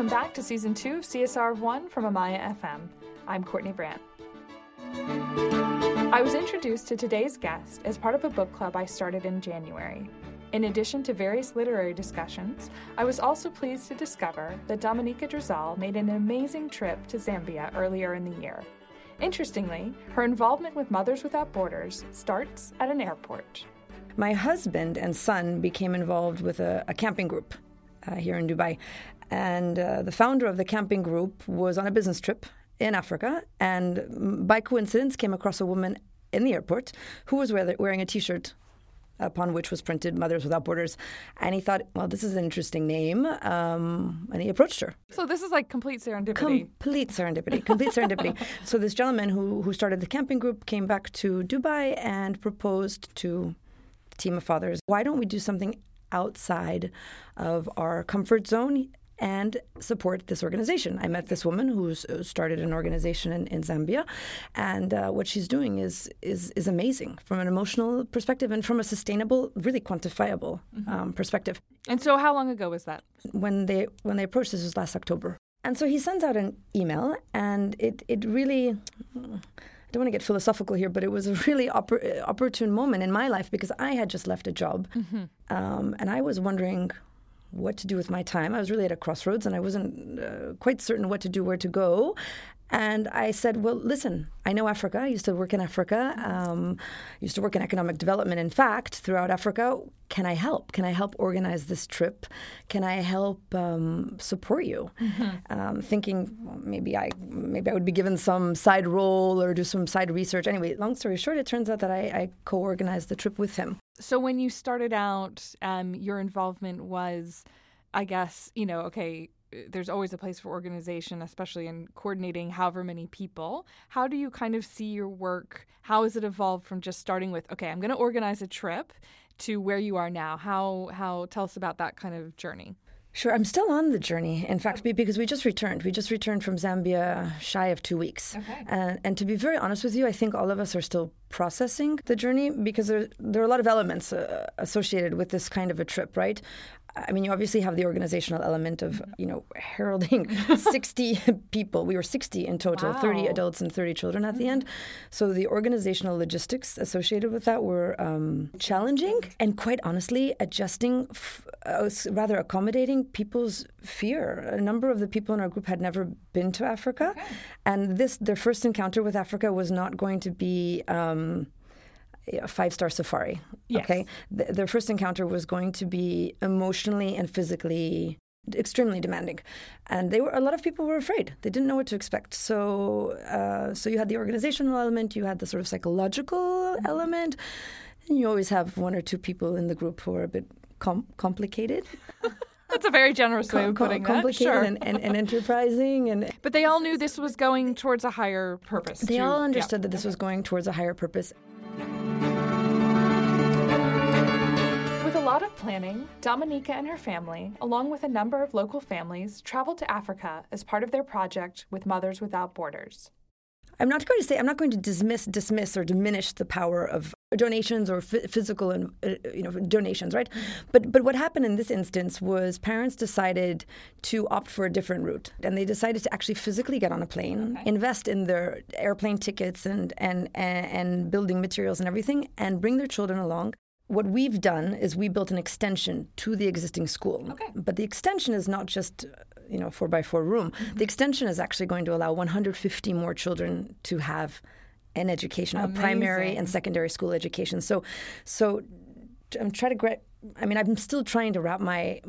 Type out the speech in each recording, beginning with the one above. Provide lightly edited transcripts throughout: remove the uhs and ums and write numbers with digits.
Welcome back to Season 2 of CSR 1 from Amaya FM. I'm Courtney Brandt. I was introduced to today's guest as part of a book club I started in January. In addition to various literary discussions, I was also pleased to discover that Dominica Drizal made an amazing trip to Zambia earlier in the year. Interestingly, her involvement with Mothers Without Borders starts at an airport. My husband and son became involved with a camping group here in Dubai. And the founder of the camping group was on a business trip in Africa and by coincidence came across a woman in the airport who was wearing a T-shirt upon which was printed Mothers Without Borders. And he thought, well, this is an interesting name. And he approached her. So this is like complete serendipity. Complete serendipity. So this gentleman who started the camping group came back to Dubai and proposed to a team of fathers, why don't we do something outside of our comfort zone and support this organization? I met this woman who started an organization in Zambia, and what she's doing is amazing from an emotional perspective and from a sustainable, really quantifiable perspective. And so how long ago was that? When they approached this was last October. And so he sends out an email, and it really... I don't want to get philosophical here, but it was a really opportune moment in my life because I had just left a job, and I was wondering what to do with my time. I was really at a crossroads, and I wasn't quite certain what to do, where to go. And I said, well, listen, I know Africa. I used to work in Africa. Used to work in economic development, in fact, throughout Africa. Can I help? Can I help organize this trip? Can I help support you? Thinking maybe I would be given some side role or do some side research. Anyway, long story short, it turns out that I co-organized the trip with him. So when you started out, your involvement was, I guess, there's always a place for organization, especially in coordinating however many people. How do you kind of see your work? How has it evolved from just starting with, okay, I'm going to organize a trip to where you are now? How tell us about that kind of journey. Sure. I'm still on the journey, in fact, because we just returned. We just returned from Zambia shy of 2 weeks. Okay. And to be very honest with you, I think all of us are still processing the journey because there are a lot of elements associated with this kind of a trip, right? I mean, you obviously have the organizational element of, heralding 60 people. We were 60 in total, wow. 30 adults and 30 children at the end. So the organizational logistics associated with that were challenging and, quite honestly, adjusting, rather accommodating people's fear. A number of the people in our group had never been to Africa. Okay. And their first encounter with Africa was not going to be... a five-star safari, yes. Okay? Their first encounter was going to be emotionally and physically extremely demanding. And a lot of people were afraid. They didn't know what to expect. So you had the organizational element, you had the sort of psychological element, and you always have one or two people in the group who are a bit complicated. That's a very generous way of putting complicated that. Sure. and enterprising. But they all knew this was going towards a higher purpose. They all understood that this was going towards a higher purpose. With a lot of planning, Dominica and her family, along with a number of local families, traveled to Africa as part of their project with Mothers Without Borders. I'm not going to dismiss or diminish the power of donations or physical and donations, right? But what happened in this instance was parents decided to opt for a different route, and they decided to actually physically get on a plane, invest in their airplane tickets and building materials and everything, and bring their children along. What we've done is we built an extension to the existing school. Okay. But the extension is not just, 4x4 room. The extension is actually going to allow 150 more children to have an education, a primary and secondary school education. So I'm trying to I'm still trying to wrap my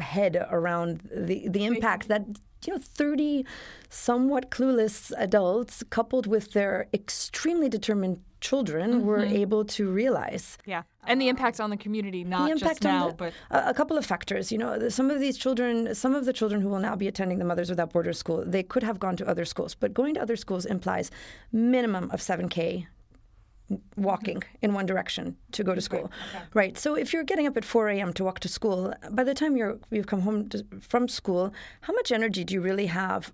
head around the impact that 30 somewhat clueless adults coupled with their extremely determined children were able to realize. Yeah. And the impact on the community, not just now, but... A couple of factors. Some of the children who will now be attending the Mothers Without Borders school, they could have gone to other schools. But going to other schools implies minimum of 7K walking in one direction to go to school, right? So if you're getting up at 4 a.m. to walk to school, by the time you've come home from school, how much energy do you really have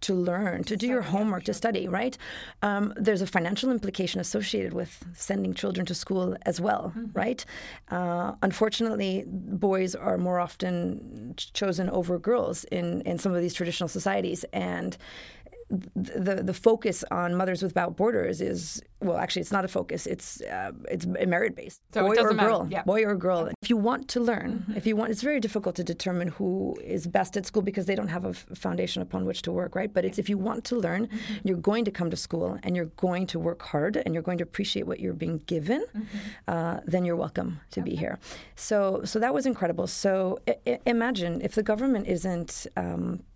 to learn, to do your homework, to study, right? There's a financial implication associated with sending children to school as well, right? Unfortunately, boys are more often chosen over girls in some of these traditional societies, and the focus on Mothers Without Borders is, well, actually, it's not a focus. It's merit-based. So boy or girl. Yeah. Boy or girl. If you want to learn, if you want, it's very difficult to determine who is best at school because they don't have a foundation upon which to work, right? But it's if you want to learn, you're going to come to school and you're going to work hard and you're going to appreciate what you're being given, then you're welcome to be here. So that was incredible. So imagine if the government isn't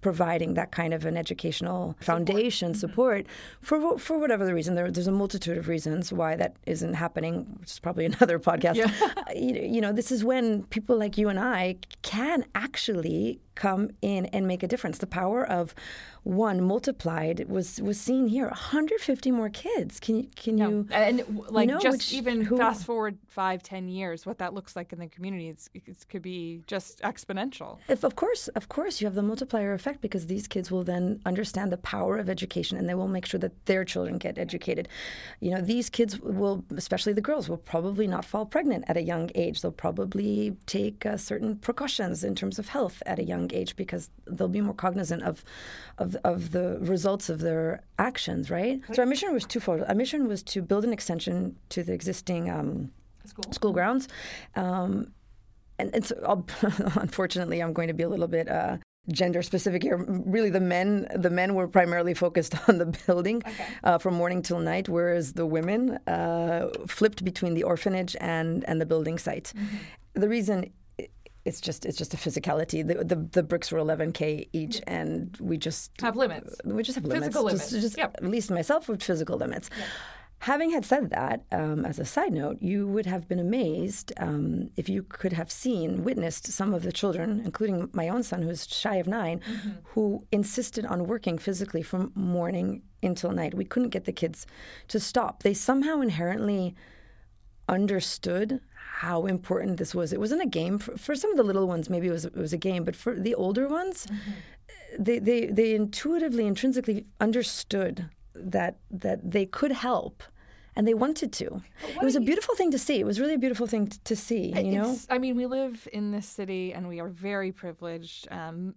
providing that kind of an educational foundation support for whatever the reason. There's a multitude of reasons why that isn't happening, which is probably another podcast. Yeah. You know, this is when people like you and I can actually come in and make a difference. The power of one multiplied was seen here. 150 more kids. Can you? And like, you know, fast forward 5-10 years, what that looks like in the community, it could be just exponential. Of course, you have the multiplier effect because these kids will then understand the power of education and they will make sure that their children get educated. You know, these kids will, especially the girls, will probably not fall pregnant at a young age. They'll probably take certain precautions in terms of health at a young age because they'll be more cognizant of the results of their actions, right? So our mission was twofold. Our mission was to build an extension to the existing school grounds. So unfortunately, I'm going to be a little bit gender specific here. Really, the men were primarily focused on the building from morning till night, whereas the women flipped between the orphanage and the building site. The reason It's just a physicality. The bricks were 11K each, and we just have limits. Physical limits. Just at least myself with physical limits. Yep. Having had said that, as a side note, you would have been amazed if you could have witnessed some of the children, including my own son, who's shy of 9, who insisted on working physically from morning until night. We couldn't get the kids to stop. They somehow inherently understood how important this was. It wasn't a game. For some of the little ones, maybe it was a game, but for the older ones, they intuitively, intrinsically understood that they could help, and they wanted to. It was a beautiful thing to see. It was really a beautiful thing to see, you know? I mean, we live in this city, and we are very privileged,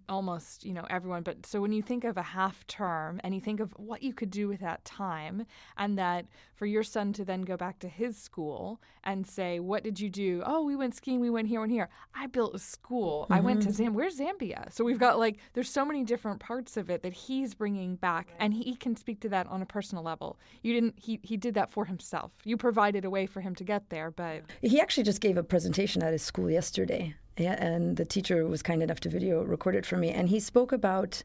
almost, you know, everyone. But so when you think of a half term, and you think of what you could do with that time, and that for your son to then go back to his school and say, what did you do? Oh, we went skiing, we went here and here. I built a school. I went to Zambia. Where's Zambia? So we've got, like, there's so many different parts of it that he's bringing back, and he can speak to that on a personal level. He did that for himself. You provided a way for him to get there, but... He actually just gave a presentation at his school yesterday, and the teacher was kind enough to video record it for me, and he spoke about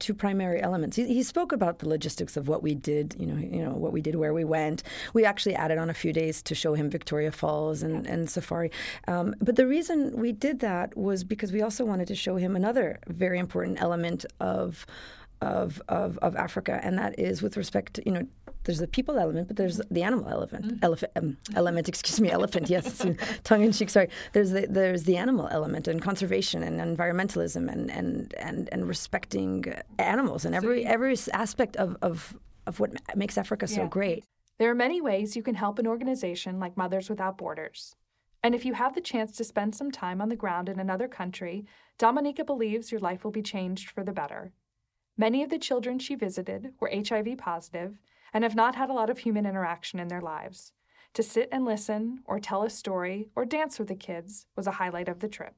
two primary elements. He spoke about the logistics of what we did, you know what we did, where we went. We actually added on a few days to show him Victoria Falls and safari. But the reason we did that was because we also wanted to show him another very important element of Africa, and that is with respect to, you know, there's the people element, but there's the animal element. Elephant. Yes, tongue in cheek. Sorry. There's the animal element and conservation and environmentalism and respecting animals and every aspect of what makes Africa so great. There are many ways you can help an organization like Mothers Without Borders, and if you have the chance to spend some time on the ground in another country, Dominica believes your life will be changed for the better. Many of the children she visited were HIV positive and have not had a lot of human interaction in their lives. To sit and listen or tell a story or dance with the kids was a highlight of the trip.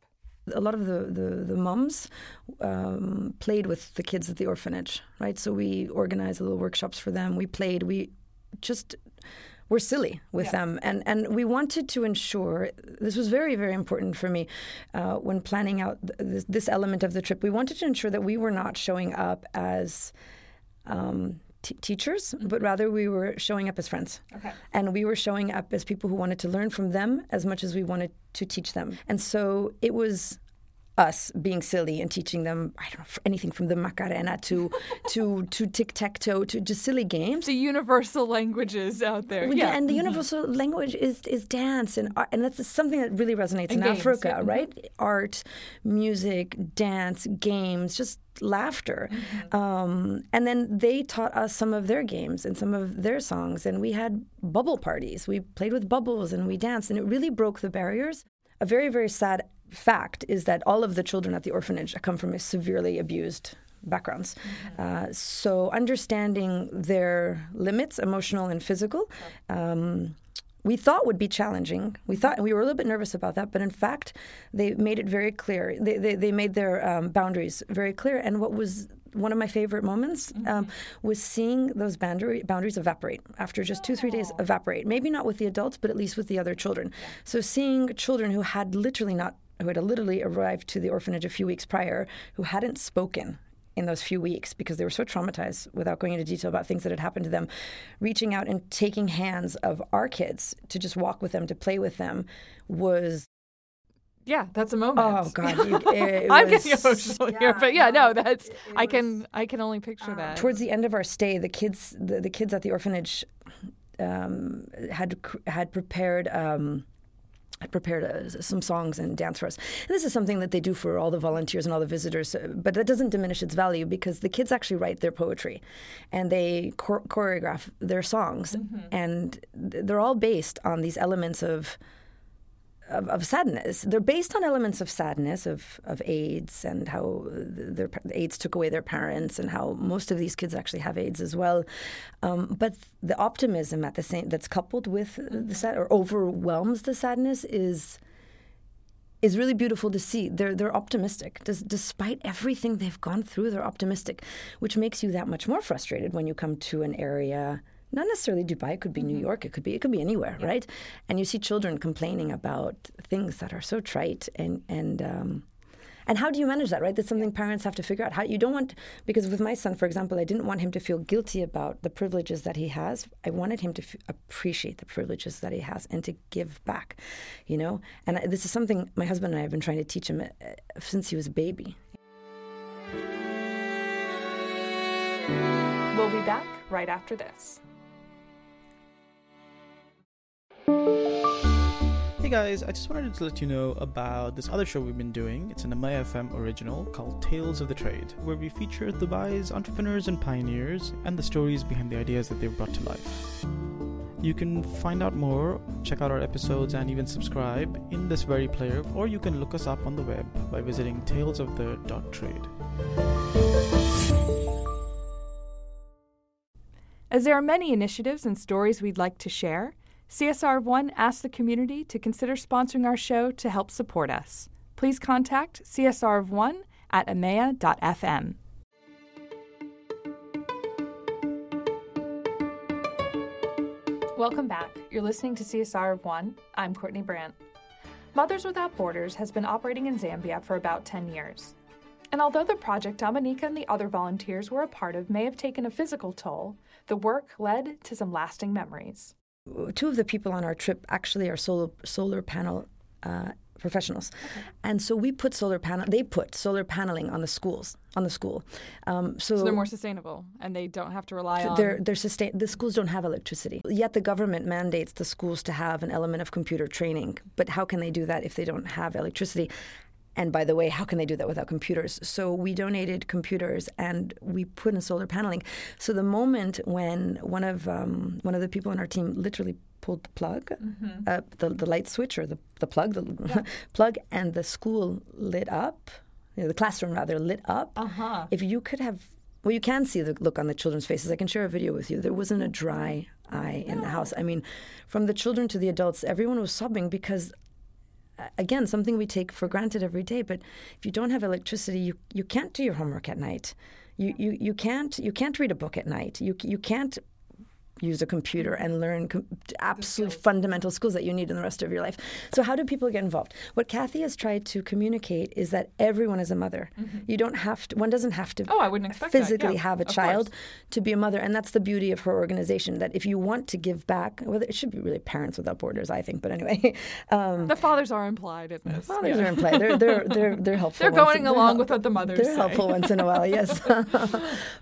A lot of the moms played with the kids at the orphanage, right? So we organized little workshops for them. We played. We just... We're silly with them, and we wanted to ensure, this was very, very important for me when planning out this element of the trip, we wanted to ensure that we were not showing up as teachers, but rather we were showing up as friends. And we were showing up as people who wanted to learn from them as much as we wanted to teach them. And so it was us being silly and teaching them, I don't know, anything from the Macarena to tic-tac-toe to just silly games. The universal languages out there. Yeah, yeah. And the universal language is dance and art, and that's something that really resonates and in games, Africa, yeah. Right? Mm-hmm. Art, music, dance, games, just laughter. Mm-hmm. And then they taught us some of their games and some of their songs, and we had bubble parties. We played with bubbles and we danced, and it really broke the barriers. A very, very sad fact is that all of the children at the orphanage come from severely abused backgrounds. Mm-hmm. So understanding their limits, emotional and physical, we thought would be challenging. We thought, and we were a little bit nervous about that, but in fact, they made it very clear. They made their boundaries very clear. And what was one of my favorite moments was seeing those boundaries evaporate after just 2-3 days evaporate. Maybe not with the adults, but at least with the other children. So seeing children who had literally arrived to the orphanage a few weeks prior, who hadn't spoken in those few weeks because they were so traumatized, without going into detail about things that had happened to them, reaching out and taking hands of our kids to just walk with them, to play with them, was... Yeah, that's a moment. Oh, God. I'm getting emotional here. But yeah, no, that's... I can only picture that. Towards the end of our stay, the kids at the orphanage had prepared some songs and dance for us. And this is something that they do for all the volunteers and all the visitors, but that doesn't diminish its value because the kids actually write their poetry and they choreograph their songs. Mm-hmm. And they're all based on these elements of sadness. They're based on elements of sadness, of AIDS, and how AIDS took away their parents, and how most of these kids actually have AIDS as well. But the optimism at the same that's coupled with the sad or overwhelms the sadness is really beautiful to see. They're optimistic. Despite everything they've gone through, they're optimistic, which makes you that much more frustrated when you come to an area. Not necessarily Dubai, it could be New York, it could be anywhere, yeah. Right? And you see children complaining about things that are so trite, and how do you manage that, right? That's something parents have to figure out. How you don't want, because with my son, for example, I didn't want him to feel guilty about the privileges that he has. I wanted him to appreciate the privileges that he has and to give back, you know? And this is something my husband and I have been trying to teach him since he was a baby. We'll be back right after this. Hey guys, I just wanted to let you know about this other show we've been doing. It's an Amaya FM original called Tales of the Trade, where we feature Dubai's entrepreneurs and pioneers and the stories behind the ideas that they've brought to life. You can find out more, check out our episodes, and even subscribe in this very player, or you can look us up on the web by visiting talesofthedot.trade. As there are many initiatives and stories we'd like to share, CSR1 asks the community to consider sponsoring our show to help support us. Please contact csrf1@amaya.fm. Welcome back. You're listening to CSR1. I'm Courtney Brandt. Mothers Without Borders has been operating in Zambia for about 10 years. And although the project Dominica and the other volunteers were a part of may have taken a physical toll, the work led to some lasting memories. Two of the people on our trip actually are solar panel professionals. Okay. And so they put solar paneling on the schools, on the school. So they're more sustainable and they don't have to rely on... The schools don't have electricity. Yet the government mandates the schools to have an element of computer training. But how can they do that if they don't have electricity? And by the way, how can they do that without computers? So we donated computers and we put in solar paneling. So the moment when one of the people on our team literally pulled the plug, the light switch or the plug, plug, and the school lit up, the classroom rather lit up. Uh-huh. If you could have, well, you can see the look on the children's faces. I can share a video with you. There wasn't a dry eye in the house. I mean, from the children to the adults, everyone was sobbing because. Again, something we take for granted every day, but if you don't have electricity, you can't do your homework at night. You can't read a book at night. You can't use a computer and learn absolute fundamental skills that you need in the rest of your life. So how do people get involved? What Kathy has tried to communicate is that everyone is a mother. Mm-hmm. You don't have to, one doesn't have to physically have a child to be a mother. And that's the beauty of her organization, that if you want to give back, well, it should be really Parents Without Borders, I think. But anyway. The fathers are implied in this. The fathers are implied. They're helpful. They're going along with what the mothers say. They're helpful once in a while, yes.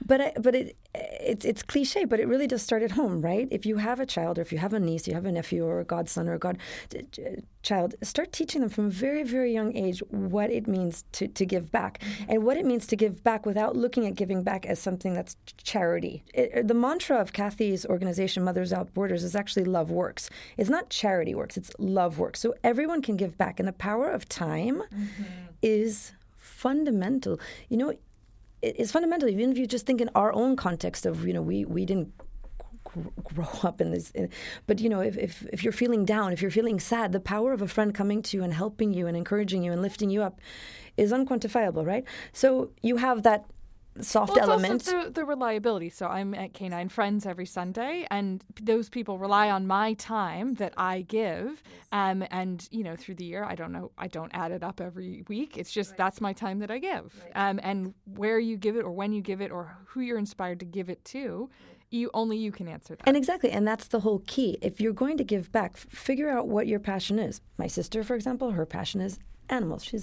But it's cliche, but it really does start at home, right? If you have a child, or if you have a niece, you have a nephew or a godson or a godchild, start teaching them from a very, very young age what it means to give back, and what it means to give back without looking at giving back as something that's charity. The mantra of Kathy's organization, Mothers Without Borders, is actually love works. It's not charity works, it's love works. So everyone can give back, and the power of time is fundamental. You know, it's fundamental. Even if you just think in our own context of, you know, we didn't grow up in this, but you know, if you're feeling down, if you're feeling sad, the power of a friend coming to you and helping you and encouraging you and lifting you up is unquantifiable, right? So you have that soft element. Also the reliability. So I'm at K9 Friends every Sunday, and those people rely on my time that I give. And you know, through the year, I don't add it up every week. It's just that's my time that I give. And where you give it, or when you give it, or who you're inspired to give it to, you can answer that. And exactly, and that's the whole key. If you're going to give back, figure out what your passion is. My sister, for example, her passion is animals. She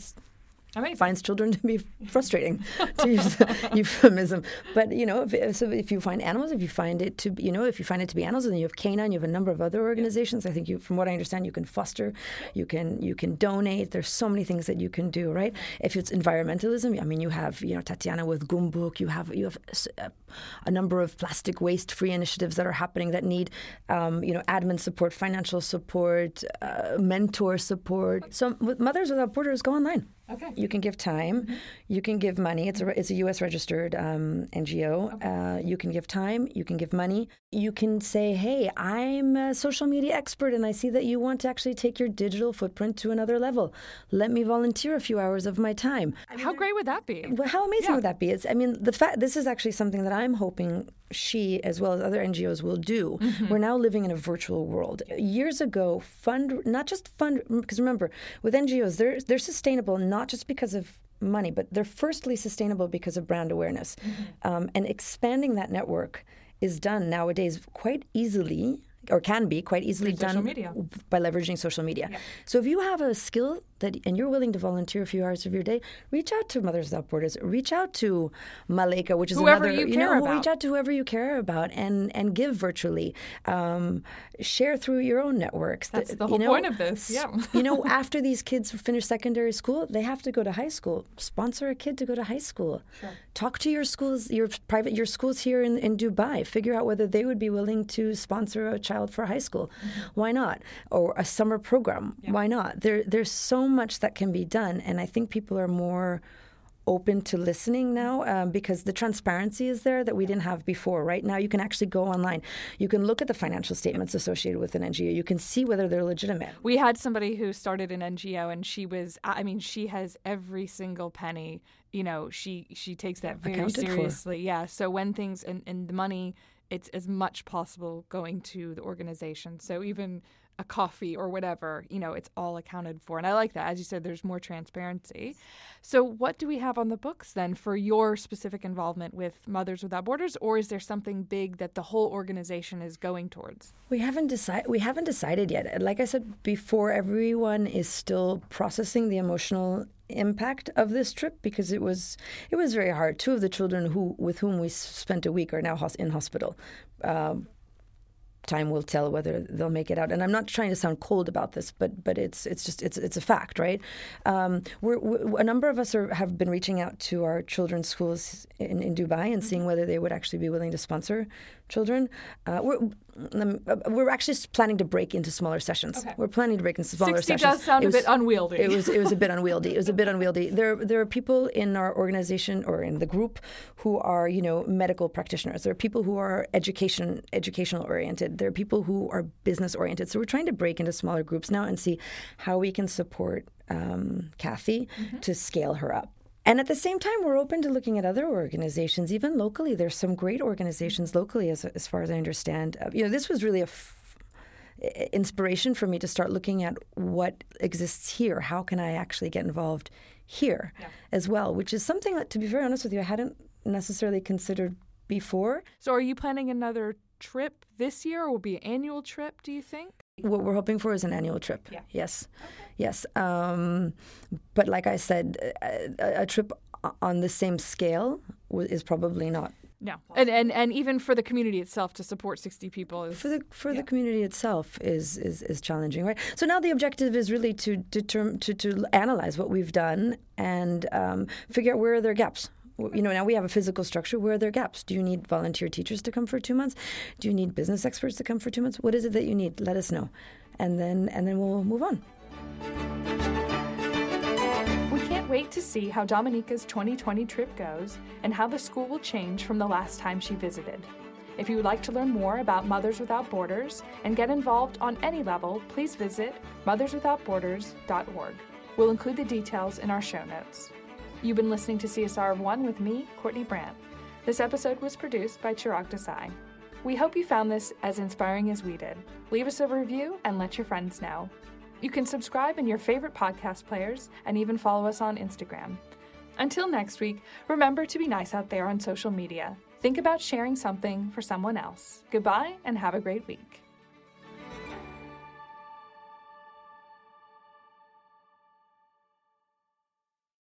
finds children to be frustrating, to use the euphemism. But, you know, if you find animals, if you find it to be animals, then you have K9, you have a number of other organizations. I think from what I understand, you can foster, you can donate. There's so many things that you can do, right? If it's environmentalism, I mean, you have, you know, Tatiana with Gumbook, you have a number of plastic waste-free initiatives that are happening that need, you know, admin support, financial support, mentor support. So with Mothers Without Borders, go online. Okay. You can give time, you can give money. It's a U.S. registered NGO. Okay. You can give time, you can give money. You can say, hey, I'm a social media expert and I see that you want to actually take your digital footprint to another level. Let me volunteer a few hours of my time. I mean, how great would that be? How amazing would that be? This is actually something that I'm hoping she, as well as other NGOs, will do. Mm-hmm. We're now living in a virtual world. Years ago, because remember, with NGOs, they're sustainable not just because of money, but they're firstly sustainable because of brand awareness. Mm-hmm. And expanding that network is done nowadays quite easily, or can be quite easily done by leveraging social media. Yeah. So if you have a skill and you're willing to volunteer a few hours of your day, reach out to Mothers Without Borders, reach out to Maleka, which is whoever another, reach out to whoever you care about and give virtually. Share through your own networks. That's the whole point of this. Yeah. You know, after these kids finish secondary school, they have to go to high school. Sponsor a kid to go to high school. Sure. Talk to your schools, your schools here in Dubai. Figure out whether they would be willing to sponsor a child for high school. Mm-hmm. Why not? Or a summer program. Yeah. Why not? There's so much that can be done, and I think people are more open to listening now because the transparency is there that we didn't have before. Right now, you can actually go online. You can look at the financial statements associated with an NGO. You can see whether they're legitimate. We had somebody who started an NGO, and she has every single penny. You know, she takes that very seriously. Yeah. So when things and the money, it's as much possible going to the organization. So even a coffee or whatever, you know, it's all accounted for. And I like that. As you said, there's more transparency. So what do we have on the books then for your specific involvement with Mothers Without Borders, or is there something big that the whole organization is going towards? We haven't decided yet. Like I said before, everyone is still processing the emotional impact of this trip because it was very hard. Two of the children with whom we spent a week are now in hospital. Time will tell whether they'll make it out, and I'm not trying to sound cold about this, but it's just a fact, right? A number of us have been reaching out to our children's schools in Dubai and seeing whether they would actually be willing to sponsor children. We're actually planning to break into smaller sessions. Okay. We're planning to break into smaller 60 sessions. 60 does sound a bit unwieldy. It was a bit unwieldy. There are people in our organization or in the group who are, you know, medical practitioners. There are people who are educational oriented. There are people who are business oriented. So we're trying to break into smaller groups now and see how we can support Kathy to scale her up. And at the same time, we're open to looking at other organizations, even locally. There's some great organizations locally, as far as I understand. You know, this was really a inspiration for me to start looking at what exists here. How can I actually get involved here as well? Which is something that, to be very honest with you, I hadn't necessarily considered before. So are you planning another trip this year, or will it be an annual trip, do you think? What we're hoping for is an annual trip. Yeah. Yes. Okay. Yes. But like I said, a trip on the same scale is probably not. No. And even for the community itself to support 60 people is for the community itself is challenging, right? So now the objective is really to analyze what we've done and figure out where are there gaps. You know, now we have a physical structure. Where are there gaps? Do you need volunteer teachers to come for 2 months? Do you need business experts to come for 2 months? What is it that you need? Let us know. And then we'll move on. We can't wait to see how Dominica's 2020 trip goes and how the school will change from the last time she visited. If you would like to learn more about Mothers Without Borders and get involved on any level, please visit motherswithoutborders.org. We'll include the details in our show notes. You've been listening to CSR One with me, Courtney Brandt. This episode was produced by Chirag Desai. We hope you found this as inspiring as we did. Leave us a review and let your friends know. You can subscribe in your favorite podcast players and even follow us on Instagram. Until next week, remember to be nice out there on social media. Think about sharing something for someone else. Goodbye and have a great week.